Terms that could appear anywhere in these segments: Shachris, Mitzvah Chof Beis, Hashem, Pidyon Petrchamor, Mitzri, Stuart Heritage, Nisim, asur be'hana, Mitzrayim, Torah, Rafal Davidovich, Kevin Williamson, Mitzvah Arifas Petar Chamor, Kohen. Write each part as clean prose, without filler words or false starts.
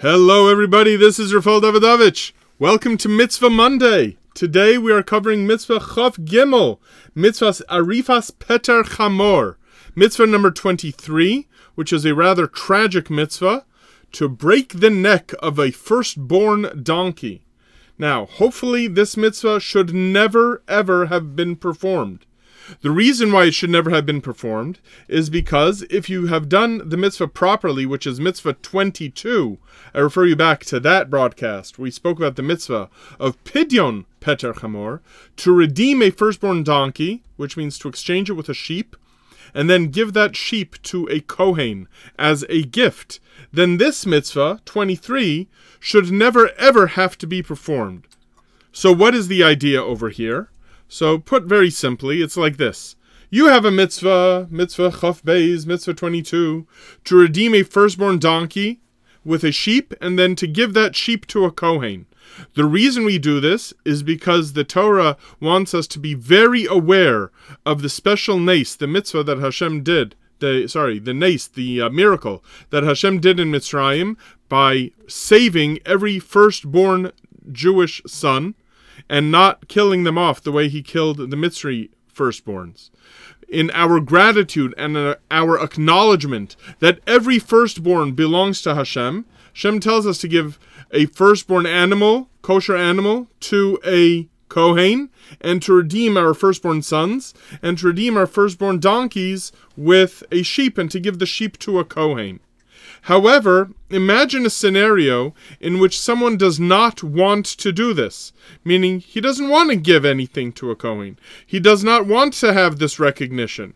Hello everybody, this is Rafal Davidovich. Welcome to Mitzvah Monday. Today we are covering Mitzvah Chof Gimel, Mitzvah Arifas Petar Chamor, Mitzvah number 23, which is a rather tragic mitzvah, to break the neck of a firstborn donkey. Now, hopefully this mitzvah should never ever have been performed. The reason why it should never have been performed is because if you have done the mitzvah properly, which is mitzvah 22, I refer you back to that broadcast. We spoke about the mitzvah of Pidyon Petrchamor, to redeem a firstborn donkey, which means to exchange it with a sheep, and then give that sheep to a Kohen as a gift. Then this mitzvah, 23, should never ever have to be performed. So what is the idea over here? So, put very simply, it's like this. You have a mitzvah, Mitzvah Chof Beis, Mitzvah 22, to redeem a firstborn donkey with a sheep, and then to give that sheep to a Kohen. The reason we do this is because the Torah wants us to be very aware of the special nes, the mitzvah that Hashem did, the miracle that Hashem did in Mitzrayim by saving every firstborn Jewish son, and not killing them off the way he killed the Mitzri firstborns. In our gratitude and our acknowledgement that every firstborn belongs to Hashem, Hashem tells us to give a firstborn animal, kosher animal, to a Kohen, and to redeem our firstborn sons, and to redeem our firstborn donkeys with a sheep, and to give the sheep to a Kohen. However, imagine a scenario in which someone does not want to do this, meaning he doesn't want to give anything to a Kohen. He does not want to have this recognition.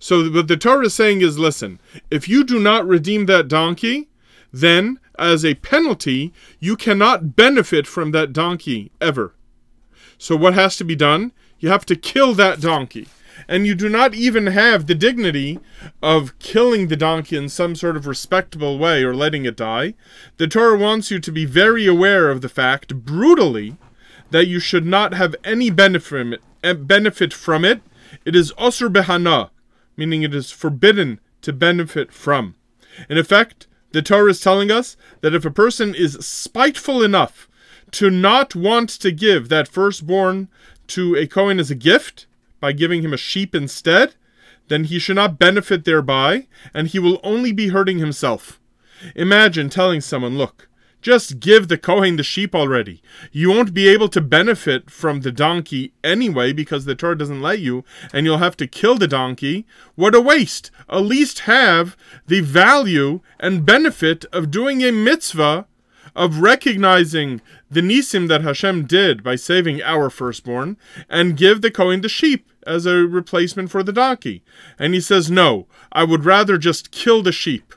So what the Torah is saying is, listen, if you do not redeem that donkey, then as a penalty, you cannot benefit from that donkey ever. So what has to be done? You have to kill that donkey. And you do not even have the dignity of killing the donkey in some sort of respectable way or letting it die. The Torah wants you to be very aware of the fact, brutally, that you should not have any benefit from it. It is asur be'hana, meaning it is forbidden to benefit from. In effect, the Torah is telling us that if a person is spiteful enough to not want to give that firstborn to a Kohen as a gift, by giving him a sheep instead, then he should not benefit thereby, and he will only be hurting himself. Imagine telling someone, look, just give the Kohen the sheep already. You won't be able to benefit from the donkey anyway because the Torah doesn't let you, and you'll have to kill the donkey. What a waste! At least have the value and benefit of doing a mitzvah, of recognizing the Nisim that Hashem did by saving our firstborn, and give the Kohen the sheep as a replacement for the donkey. And he says, no, I would rather just kill the sheep.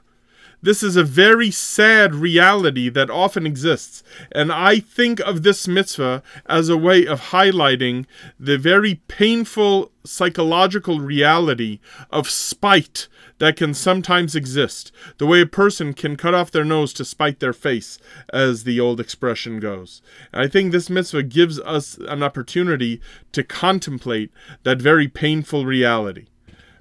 This is a very sad reality that often exists, and I think of this mitzvah as a way of highlighting the very painful psychological reality of spite that can sometimes exist, the way a person can cut off their nose to spite their face, as the old expression goes. And I think this mitzvah gives us an opportunity to contemplate that very painful reality.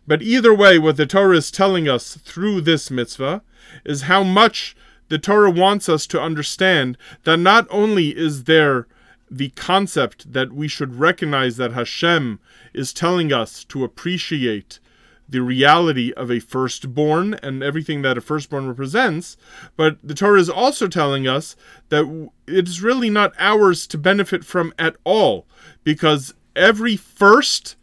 But either way, what the Torah is telling us through this mitzvah is how much the Torah wants us to understand that not only is there the concept that we should recognize that Hashem is telling us to appreciate the reality of a firstborn and everything that a firstborn represents, but the Torah is also telling us that it's really not ours to benefit from at all, because every first,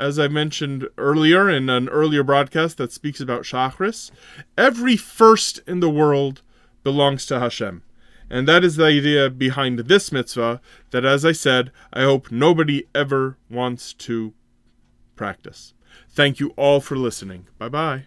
as I mentioned earlier in an earlier broadcast that speaks about Shachris, every first in the world belongs to Hashem. And that is the idea behind this mitzvah that, as I said, I hope nobody ever wants to practice. Thank you all for listening. Bye-bye.